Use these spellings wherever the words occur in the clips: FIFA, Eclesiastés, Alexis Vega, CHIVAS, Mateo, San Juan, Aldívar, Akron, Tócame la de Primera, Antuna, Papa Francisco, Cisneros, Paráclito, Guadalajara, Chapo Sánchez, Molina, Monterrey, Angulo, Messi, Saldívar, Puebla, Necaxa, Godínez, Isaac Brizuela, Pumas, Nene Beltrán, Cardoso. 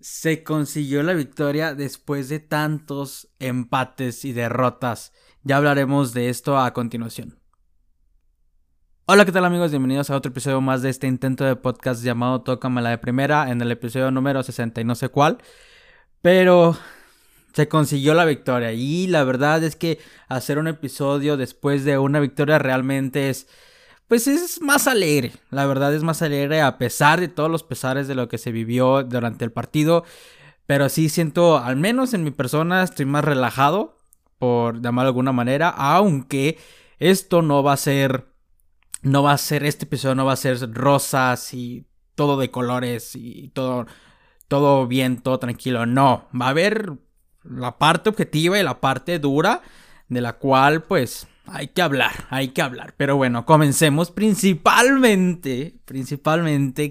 se consiguió la victoria después de tantos empates y derrotas. Ya hablaremos de esto a continuación. Hola, ¿qué tal amigos? Bienvenidos a otro episodio más de este intento de podcast llamado Tócame la de Primera, en el episodio número 60 y no sé cuál. Pero se consiguió la victoria y la verdad es que hacer un episodio después de una victoria realmente es... pues es más alegre, la verdad es más alegre a pesar de todos los pesares de lo que se vivió durante el partido. Pero sí siento, al menos en mi persona, estoy más relajado, por llamarlo de alguna manera. Aunque esto este episodio no va a ser rosas y todo de colores y todo bien, todo tranquilo. No, va a haber la parte objetiva y la parte dura de la cual pues... Hay que hablar, pero bueno, comencemos principalmente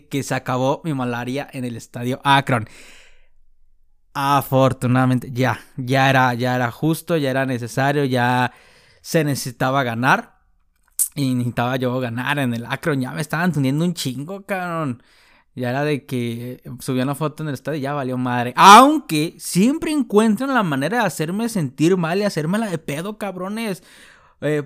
que se acabó mi malaria en el estadio Akron. Afortunadamente, ya era justo, ya era necesario, ya se necesitaba ganar. Y necesitaba yo ganar en el Akron, ya me estaban tundiendo un chingo, cabrón. Ya era de que subía una foto en el estadio y ya valió madre. Aunque siempre encuentran la manera de hacerme sentir mal y hacérmela de pedo, cabrones.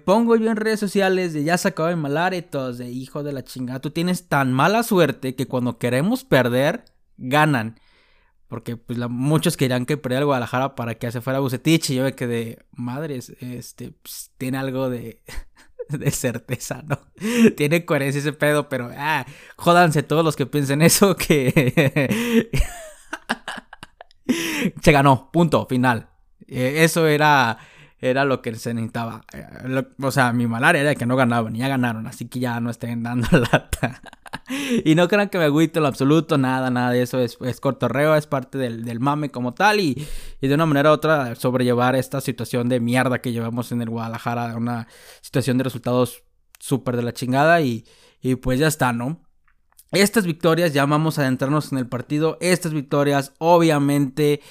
Pongo yo en redes sociales de ya se acabó de malar y todos de hijo de la chingada. Tú tienes tan mala suerte que cuando queremos perder, ganan. Porque pues muchos querían que perdiera el Guadalajara para que se fuera Vucetich. Y yo me quedé, madres, pues, tiene algo de certeza, ¿no? Tiene coherencia ese pedo, pero jódanse todos los que piensen eso que... se ganó, punto, final. Eso era... Era lo que se necesitaba. O sea, mi malaria era que no ganaban. Ya ganaron, así que ya no estén dando lata. Y no crean que me agüito en lo absoluto. Nada de eso. Es cortorreo, es parte del mame como tal. Y de una manera u otra sobrellevar esta situación de mierda que llevamos en el Guadalajara. Una situación de resultados súper de la chingada. Y pues ya está, ¿no? Estas victorias, ya vamos a adentrarnos en el partido. Estas victorias, obviamente...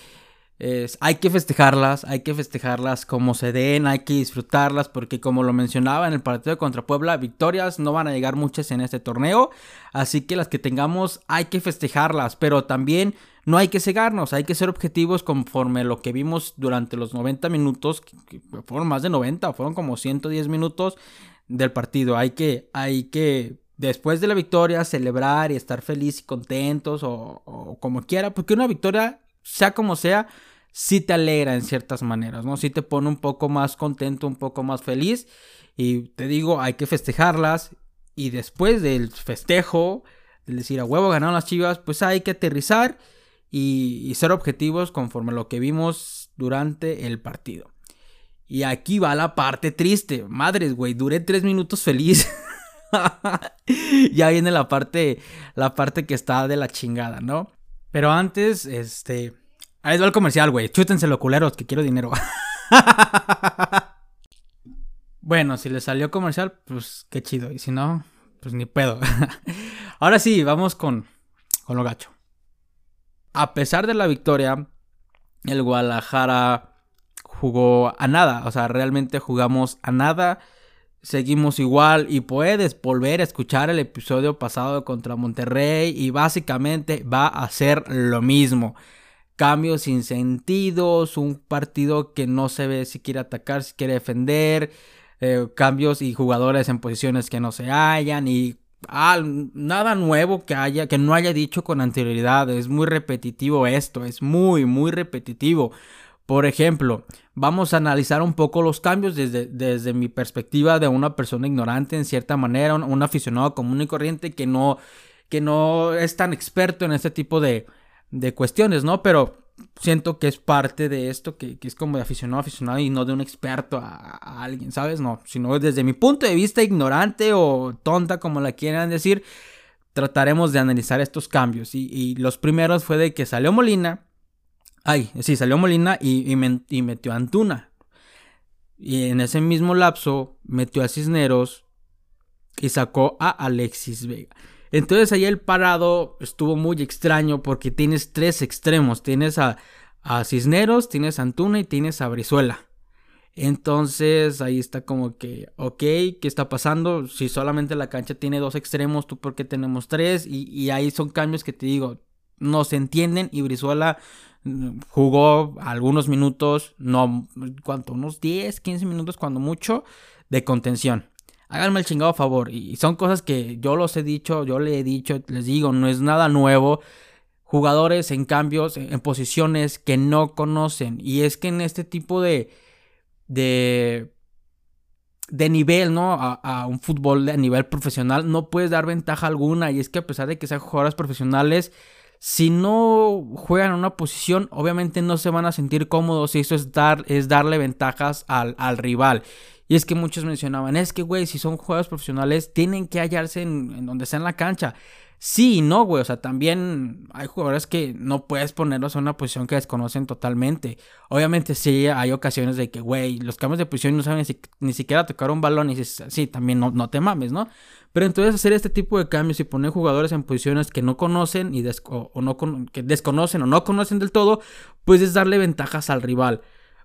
Hay que festejarlas como se den, hay que disfrutarlas porque como lo mencionaba en el partido contra Puebla, victorias no van a llegar muchas en este torneo, así que las que tengamos hay que festejarlas, pero también no hay que cegarnos, hay que ser objetivos conforme lo que vimos durante los 90 minutos, que fueron más de 90, fueron como 110 minutos del partido, hay que después de la victoria celebrar y estar feliz y contentos o como quiera, porque una victoria... sea como sea, sí te alegra en ciertas maneras, ¿no? Sí te pone un poco más contento, un poco más feliz. Y te digo, hay que festejarlas. Y después del festejo, de decir a huevo ganaron las Chivas, pues hay que aterrizar y ser objetivos conforme a lo que vimos durante el partido. Y aquí va la parte triste. Madres, güey, duré 3 minutos feliz. Ya viene la parte que está de la chingada, ¿no? Pero antes, ahí va el comercial, güey. Chútense los culeros, que quiero dinero. Bueno, si les salió comercial, pues qué chido. Y si no, pues ni pedo. Ahora sí, vamos con lo gacho. A pesar de la victoria, el Guadalajara jugó a nada. O sea, realmente jugamos a nada. Seguimos igual y puedes volver a escuchar el episodio pasado contra Monterrey y básicamente va a ser lo mismo. Cambios sin sentidos, un partido que no se ve si quiere atacar, si quiere defender, cambios y jugadores en posiciones que no se hallan y nada nuevo que no haya dicho con anterioridad. Es muy repetitivo esto, es muy, muy repetitivo. Por ejemplo, vamos a analizar un poco los cambios desde mi perspectiva de una persona ignorante en cierta manera, un aficionado común y corriente que no es tan experto en este tipo de cuestiones, ¿no? Pero siento que es parte de esto, que es como de aficionado y no de un experto a alguien, ¿sabes? No, sino desde mi punto de vista ignorante o tonta, como la quieran decir, trataremos de analizar estos cambios. Y los primeros fue de que salió Molina y metió a Antuna. Y en ese mismo lapso metió a Cisneros y sacó a Alexis Vega. Entonces ahí el parado estuvo muy extraño porque tienes 3 extremos. Tienes a Cisneros, tienes a Antuna y tienes a Brizuela. Entonces ahí está como que, ok, ¿qué está pasando? Si solamente la cancha tiene 2 extremos, ¿tú por qué tenemos 3? Y ahí son cambios que te digo... nos entienden y Brizuela jugó algunos minutos, no, ¿cuánto? Unos 10, 15 minutos cuando mucho de contención. Háganme el chingado favor, y son cosas que yo los he dicho, yo le he dicho, les digo, no es nada nuevo. Jugadores en cambios, en posiciones que no conocen, y es que en este tipo de nivel, ¿no? A un fútbol a nivel profesional no puedes dar ventaja alguna, y es que a pesar de que sean jugadores profesionales, si no juegan en una posición, obviamente no se van a sentir cómodos, y eso es darle ventajas al rival. Y es que muchos mencionaban, es que, güey, si son jugadores profesionales, tienen que hallarse en donde sea en la cancha. Sí y no, güey. O sea, también hay jugadores que no puedes ponerlos en una posición que desconocen totalmente. Obviamente sí hay ocasiones de que, güey, los cambios de posición no saben ni siquiera tocar un balón. Y sí, también no te mames, ¿no? Pero entonces hacer este tipo de cambios y poner jugadores en posiciones que no conocen y que desconocen o no conocen del todo, pues es darle ventajas al rival.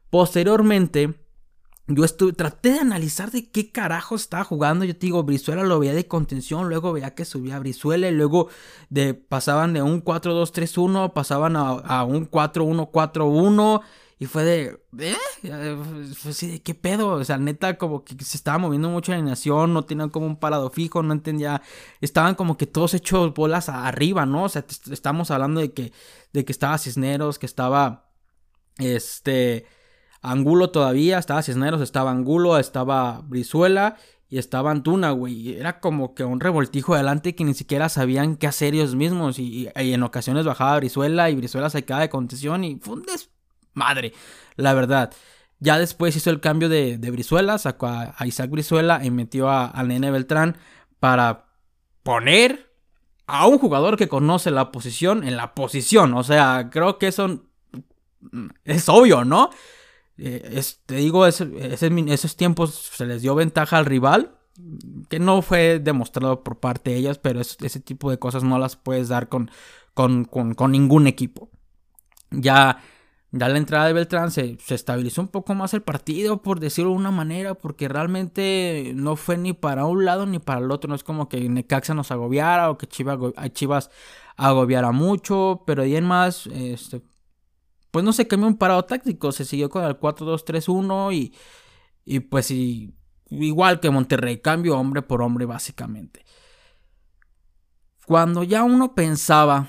Posteriormente, yo traté de analizar de qué carajo estaba jugando. Yo te digo, Brizuela lo veía de contención, luego veía que subía Brizuela y luego pasaban de un 4-2-3-1, pasaban a un 4-1-4-1 y fue de... Fue así de qué pedo, o sea, neta como que se estaba moviendo mucho la alineación, no tenían como un parado fijo, no entendía, estaban como que todos hechos bolas arriba, ¿no? O sea, estamos hablando de que estaba Cisneros, que estaba Angulo todavía, estaba Cisneros, estaba Angulo, estaba Brizuela y estaba Antuna, güey. Era como que un revoltijo adelante que ni siquiera sabían qué hacer ellos mismos. Y en ocasiones bajaba Brizuela y Brizuela se quedaba de contención y fue un desmadre, la verdad. Ya después hizo el cambio de Brizuela, sacó a Isaac Brizuela y metió a Nene Beltrán para poner a un jugador que conoce la posición en la posición. O sea, creo que eso es obvio, ¿no? Te digo, esos tiempos se les dio ventaja al rival, que no fue demostrado por parte de ellas, pero ese tipo de cosas no las puedes dar con ningún equipo. Ya la entrada de Beltrán se estabilizó un poco más el partido, por decirlo de una manera, porque realmente no fue ni para un lado ni para el otro. No es como que Necaxa nos agobiara o que Chivas agobiara mucho, pero ahí en más... Pues no se cambió un parado táctico, se siguió con el 4-2-3-1 y pues igual que Monterrey, cambio hombre por hombre básicamente. Cuando ya uno pensaba,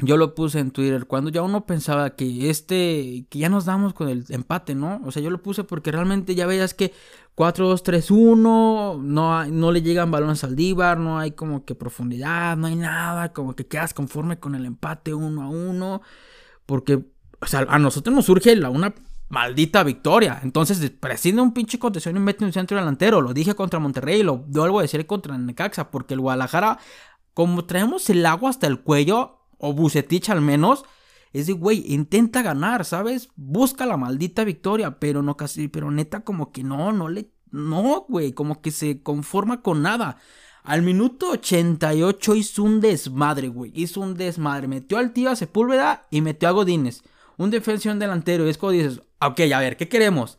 yo lo puse en Twitter, cuando ya uno pensaba que ya nos damos con el empate, ¿no? O sea, yo lo puse porque realmente ya veías que 4-2-3-1, no le llegan balones al Díbar, no hay como que profundidad, no hay nada, como que quedas conforme con el empate 1-1. Porque, o sea, a nosotros nos surge una maldita victoria. Entonces, prescinde un pinche contención y mete un centro delantero. Lo dije contra Monterrey y lo vuelvo a decir contra Necaxa. Porque el Guadalajara, como traemos el agua hasta el cuello, o Vucetich al menos, es de, güey, intenta ganar, ¿sabes? Busca la maldita victoria, pero no casi, pero neta como que no, güey, como que se conforma con nada. Al minuto 88 hizo un desmadre, güey. Metió al tío a Sepúlveda y metió a Godínez. Un defensa y un delantero. Y es como dices, ok, a ver, ¿qué queremos?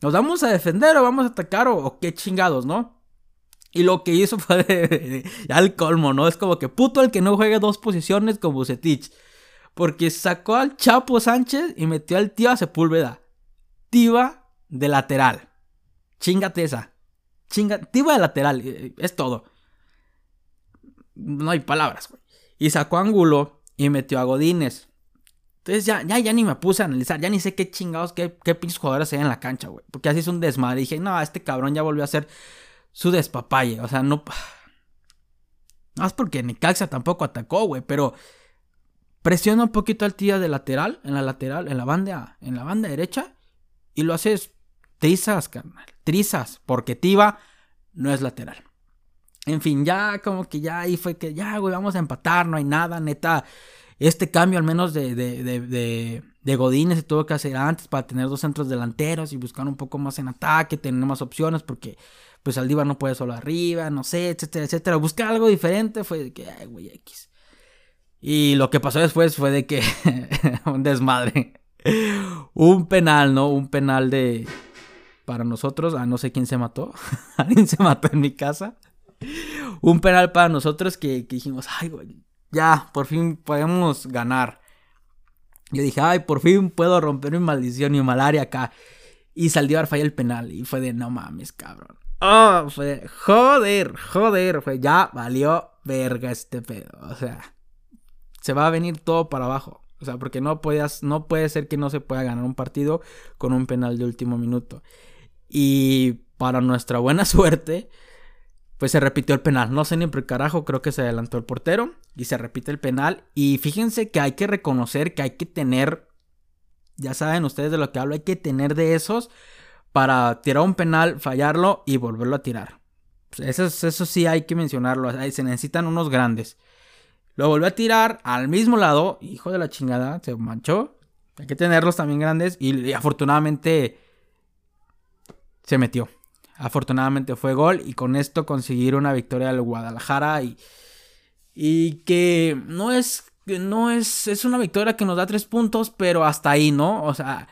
¿Nos vamos a defender o vamos a atacar o qué chingados, no? Y lo que hizo fue ya el colmo, ¿no? Es como que puto el que no juegue dos posiciones con Vucetich. Porque sacó al Chapo Sánchez y metió al tío a Sepúlveda. Tiba de lateral. Chingate esa. Tiba de lateral, es todo. No hay palabras, güey. Y sacó a Angulo y metió a Godínez. Entonces ya ni me puse a analizar. Ya ni sé qué chingados, qué pinches jugadores hay en la cancha, güey. Porque así es un desmadre. Dije, no, este cabrón ya volvió a hacer su despapalle. O sea, no... No es porque Necaxa tampoco atacó, güey. Pero presiona un poquito al tío de lateral, en la banda derecha. Y lo haces trizas, carnal. Trizas. Porque Tiva no es lateral. En fin, ya como que ya ahí fue que ya, güey, vamos a empatar, no hay nada, neta. Este cambio al menos de Godínez se tuvo que hacer antes para tener dos centros delanteros y buscar un poco más en ataque, tener más opciones porque pues Aldívar no puede solo arriba, no sé, etcétera, etcétera. Buscar algo diferente fue de que, ay, güey, X. Y lo que pasó después fue de que un desmadre. Un penal, ¿no? Un penal de... Para nosotros, no sé quién se mató. Alguien se mató en mi casa. Un penal para nosotros que dijimos, ay, güey, ya, por fin podemos ganar. Yo dije, ay, por fin puedo romper mi maldición y mi malaria acá. Y Saldívar falla el penal y fue de, no mames, cabrón. Oh, fue de, joder, fue, ya valió verga este pedo. O sea, se va a venir todo para abajo. O sea, porque no puede ser que no se pueda ganar un partido con un penal de último minuto. Y para nuestra buena suerte, pues se repitió el penal. No sé ni por carajo, creo que se adelantó el portero y se repite el penal. Y fíjense que hay que reconocer que hay que tener, ya saben ustedes de lo que hablo, hay que tener de esos para tirar un penal, fallarlo y volverlo a tirar. Pues eso sí hay que mencionarlo, se necesitan unos grandes. Lo volvió a tirar al mismo lado, hijo de la chingada, se manchó. Hay que tenerlos también grandes y afortunadamente se metió. Afortunadamente fue gol y con esto conseguir una victoria del Guadalajara y que es una victoria que nos da 3 puntos, pero hasta ahí, ¿no? O sea,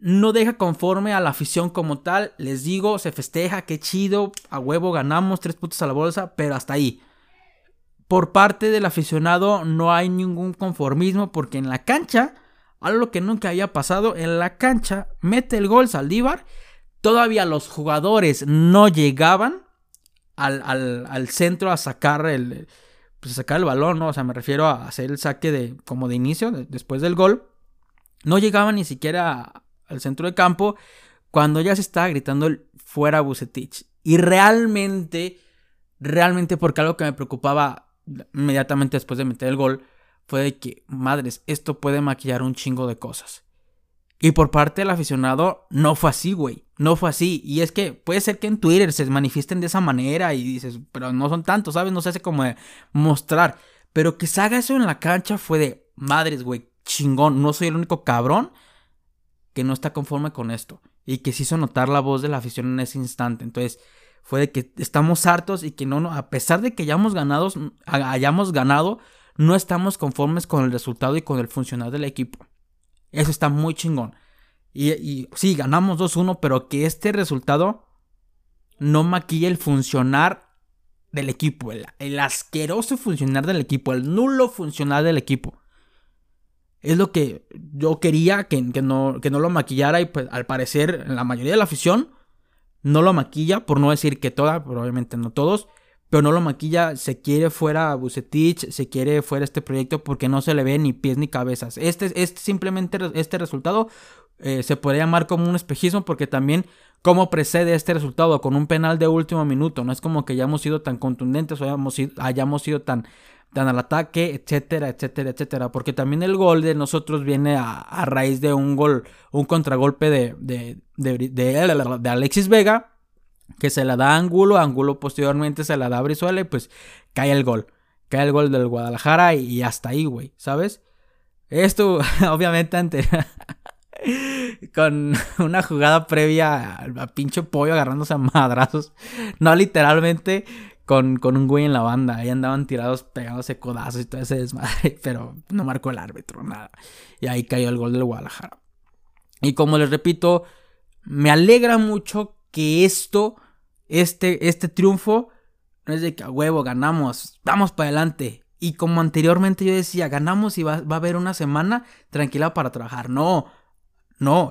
no deja conforme a la afición como tal. Les digo, se festeja, qué chido, a huevo ganamos 3 puntos a la bolsa, pero hasta ahí. Por parte del aficionado no hay ningún conformismo porque en la cancha, algo que nunca había pasado, en la cancha mete el gol Saldívar, todavía los jugadores no llegaban al centro a sacar el balón, ¿no? O sea, me refiero a hacer el saque de inicio, después del gol, no llegaban ni siquiera al centro de campo cuando ya se estaba gritando el fuera Vucetich. Y realmente porque algo que me preocupaba inmediatamente después de meter el gol fue de que, madres, esto puede maquillar un chingo de cosas. Y por parte del aficionado no fue así, güey, no fue así. Y es que puede ser que en Twitter se manifiesten de esa manera y dices, pero no son tantos, ¿sabes? No se hace como de mostrar. Pero que se haga eso en la cancha fue de, madres, güey, chingón, no soy el único cabrón que no está conforme con esto. Y que se hizo notar la voz de la afición en ese instante. Entonces fue de que estamos hartos y que no, a pesar de que hayamos ganado, no estamos conformes con el resultado y con el funcionar del equipo. Eso está muy chingón. Y sí, ganamos 2-1, pero que este resultado no maquille el funcionar del equipo, el asqueroso funcionar del equipo, el nulo funcionar del equipo. Es lo que yo quería que no lo maquillara y pues al parecer la mayoría de la afición no lo maquilla, por no decir que toda, probablemente no todos, pero no lo maquilla, se quiere fuera Vucetich, se quiere fuera este proyecto porque no se le ve ni pies ni cabezas. Simplemente este resultado se puede llamar como un espejismo porque también cómo precede este resultado con un penal de último minuto. No es como que hayamos sido tan contundentes o hayamos sido tan al ataque, etcétera, etcétera, etcétera. Porque también el gol de nosotros viene a raíz de un contragolpe de Alexis Vega, que se la da a Angulo posteriormente se la da a Brizuela y pues cae el gol del Guadalajara y hasta ahí, güey, ¿sabes? Esto, obviamente, antes con una jugada previa a pinche pollo agarrándose a madrazos, no literalmente, con un güey en la banda, ahí andaban tirados, pegándose codazos y todo ese desmadre, pero no marcó el árbitro, nada, y ahí cayó el gol del Guadalajara. Y como les repito, me alegra mucho que este triunfo no es de que a huevo ganamos, vamos para adelante. Y como anteriormente yo decía, ganamos y va a haber una semana tranquila para trabajar. No,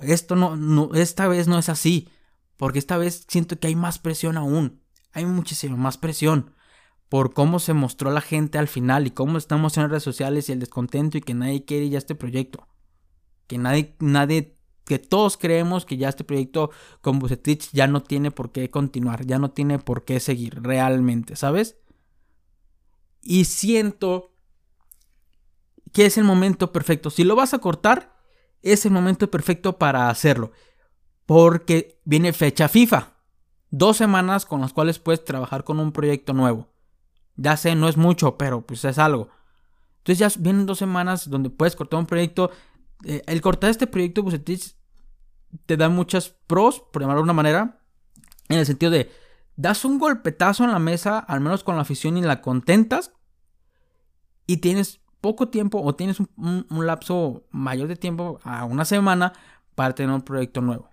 esto no, esta vez no es así, porque esta vez siento que hay más presión aún. Hay muchísima más presión por cómo se mostró la gente al final y cómo estamos en las redes sociales y el descontento y que nadie quiere ya este proyecto. Que nadie, que todos creemos que ya este proyecto con Vucetich ya no tiene por qué continuar, ya no tiene por qué seguir realmente, ¿sabes? Y siento que es el momento perfecto. Si lo vas a cortar, es el momento perfecto para hacerlo. Porque viene fecha FIFA. 2 semanas con las cuales puedes trabajar con un proyecto nuevo. Ya sé, no es mucho, pero pues es algo. Entonces ya vienen 2 semanas donde puedes cortar un proyecto. El cortar este proyecto, Vucetich, te da muchas pros, por llamarlo de una manera. En el sentido de, das un golpetazo en la mesa, al menos con la afición y la contentas. Y tienes poco tiempo, o tienes un lapso mayor de tiempo, a una semana, para tener un proyecto nuevo.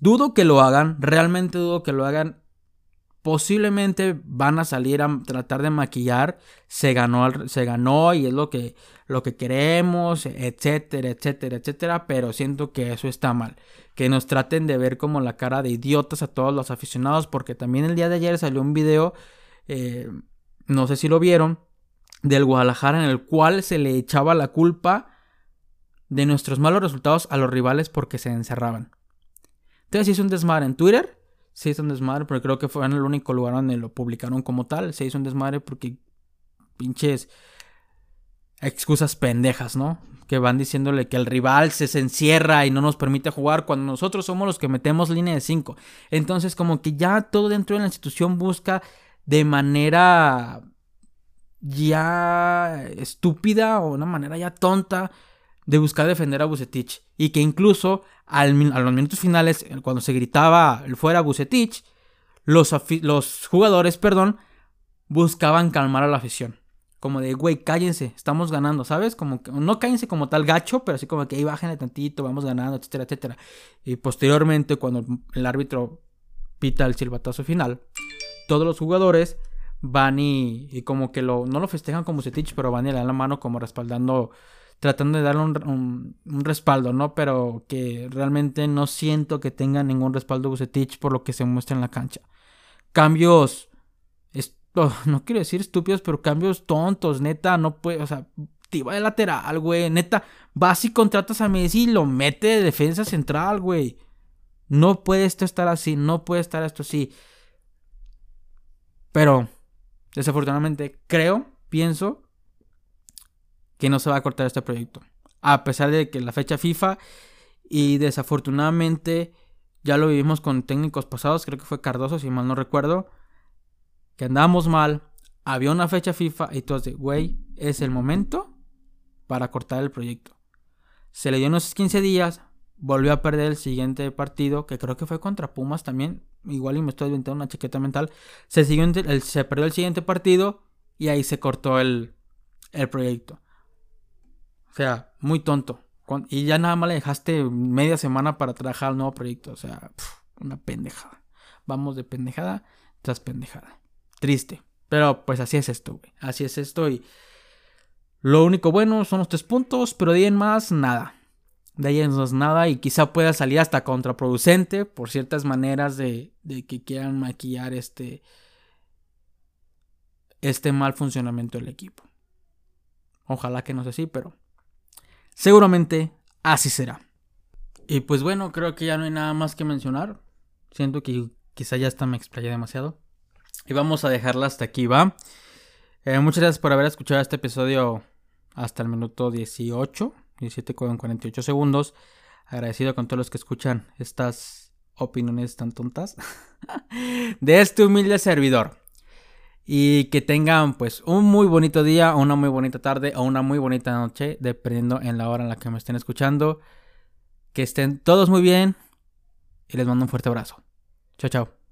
Dudo que lo hagan, realmente dudo que lo hagan, posiblemente van a salir a tratar de maquillar, se ganó y es lo que queremos, etcétera, etcétera, etcétera, pero siento que eso está mal, que nos traten de ver como la cara de idiotas a todos los aficionados, porque también el día de ayer salió un video, no sé si lo vieron, del Guadalajara en el cual se le echaba la culpa de nuestros malos resultados a los rivales porque se encerraban. Entonces hizo un desmadre en Twitter. Se hizo un desmadre, pero creo que fue en el único lugar donde lo publicaron como tal. Se hizo un desmadre porque pinches excusas pendejas, ¿no? Que van diciéndole que el rival se encierra y no nos permite jugar cuando nosotros somos los que metemos línea de 5. Entonces como que ya todo dentro de la institución busca de manera ya estúpida o una manera ya tonta de buscar defender a Vucetich. Y que incluso a los minutos finales, cuando se gritaba el fuera Vucetich, los jugadores, buscaban calmar a la afición. Como de, güey, cállense, estamos ganando, ¿sabes? Como que, no cállense como tal gacho, pero así como que ahí bájenle tantito, vamos ganando, etcétera, etcétera. Y posteriormente, cuando el árbitro pita el silbatazo final, todos los jugadores van y como que no lo festejan con Vucetich, pero van y le dan la mano como respaldando, tratando de darle un respaldo, ¿no? Pero que realmente no siento que tenga ningún respaldo Vucetich por lo que se muestra en la cancha. Cambios, no quiero decir estúpidos, pero cambios tontos, neta, no puede, o sea, te iba de lateral, güey, neta, vas y contratas a Messi y lo mete de defensa central, güey. No puede esto estar así, no puede estar esto así. Pero, desafortunadamente, pienso que no se va a cortar este proyecto, a pesar de que la fecha FIFA, y desafortunadamente ya lo vivimos con técnicos pasados, creo que fue Cardoso, si mal no recuerdo, que andábamos mal, había una fecha FIFA y todos de, güey, es el momento para cortar el proyecto. Se le dio unos 15 días, volvió a perder el siguiente partido, que creo que fue contra Pumas también, igual y me estoy inventando una chaqueta mental, se perdió el siguiente partido y ahí se cortó el proyecto. O sea, muy tonto. Y ya nada más le dejaste media semana para trabajar el nuevo proyecto. O sea, una pendejada. Vamos de pendejada tras pendejada. Triste. Pero pues así es esto, güey. Así es esto y lo único bueno son los 3 puntos. Pero de ahí en más, nada. De ahí en más, nada. Y quizá pueda salir hasta contraproducente por ciertas maneras de que quieran maquillar este mal funcionamiento del equipo. Ojalá que no sea así, pero seguramente así será. Y pues bueno, creo que ya no hay nada más que mencionar. Siento que quizá ya hasta me explayé demasiado. Y vamos a dejarla hasta aquí, ¿va? Muchas gracias por haber escuchado este episodio hasta el minuto 17 con 48 segundos. Agradecido con todos los que escuchan estas opiniones tan tontas de este humilde servidor. Y que tengan pues un muy bonito día, una muy bonita tarde o una muy bonita noche, dependiendo en la hora en la que me estén escuchando. Que estén todos muy bien y les mando un fuerte abrazo. Chao, chao.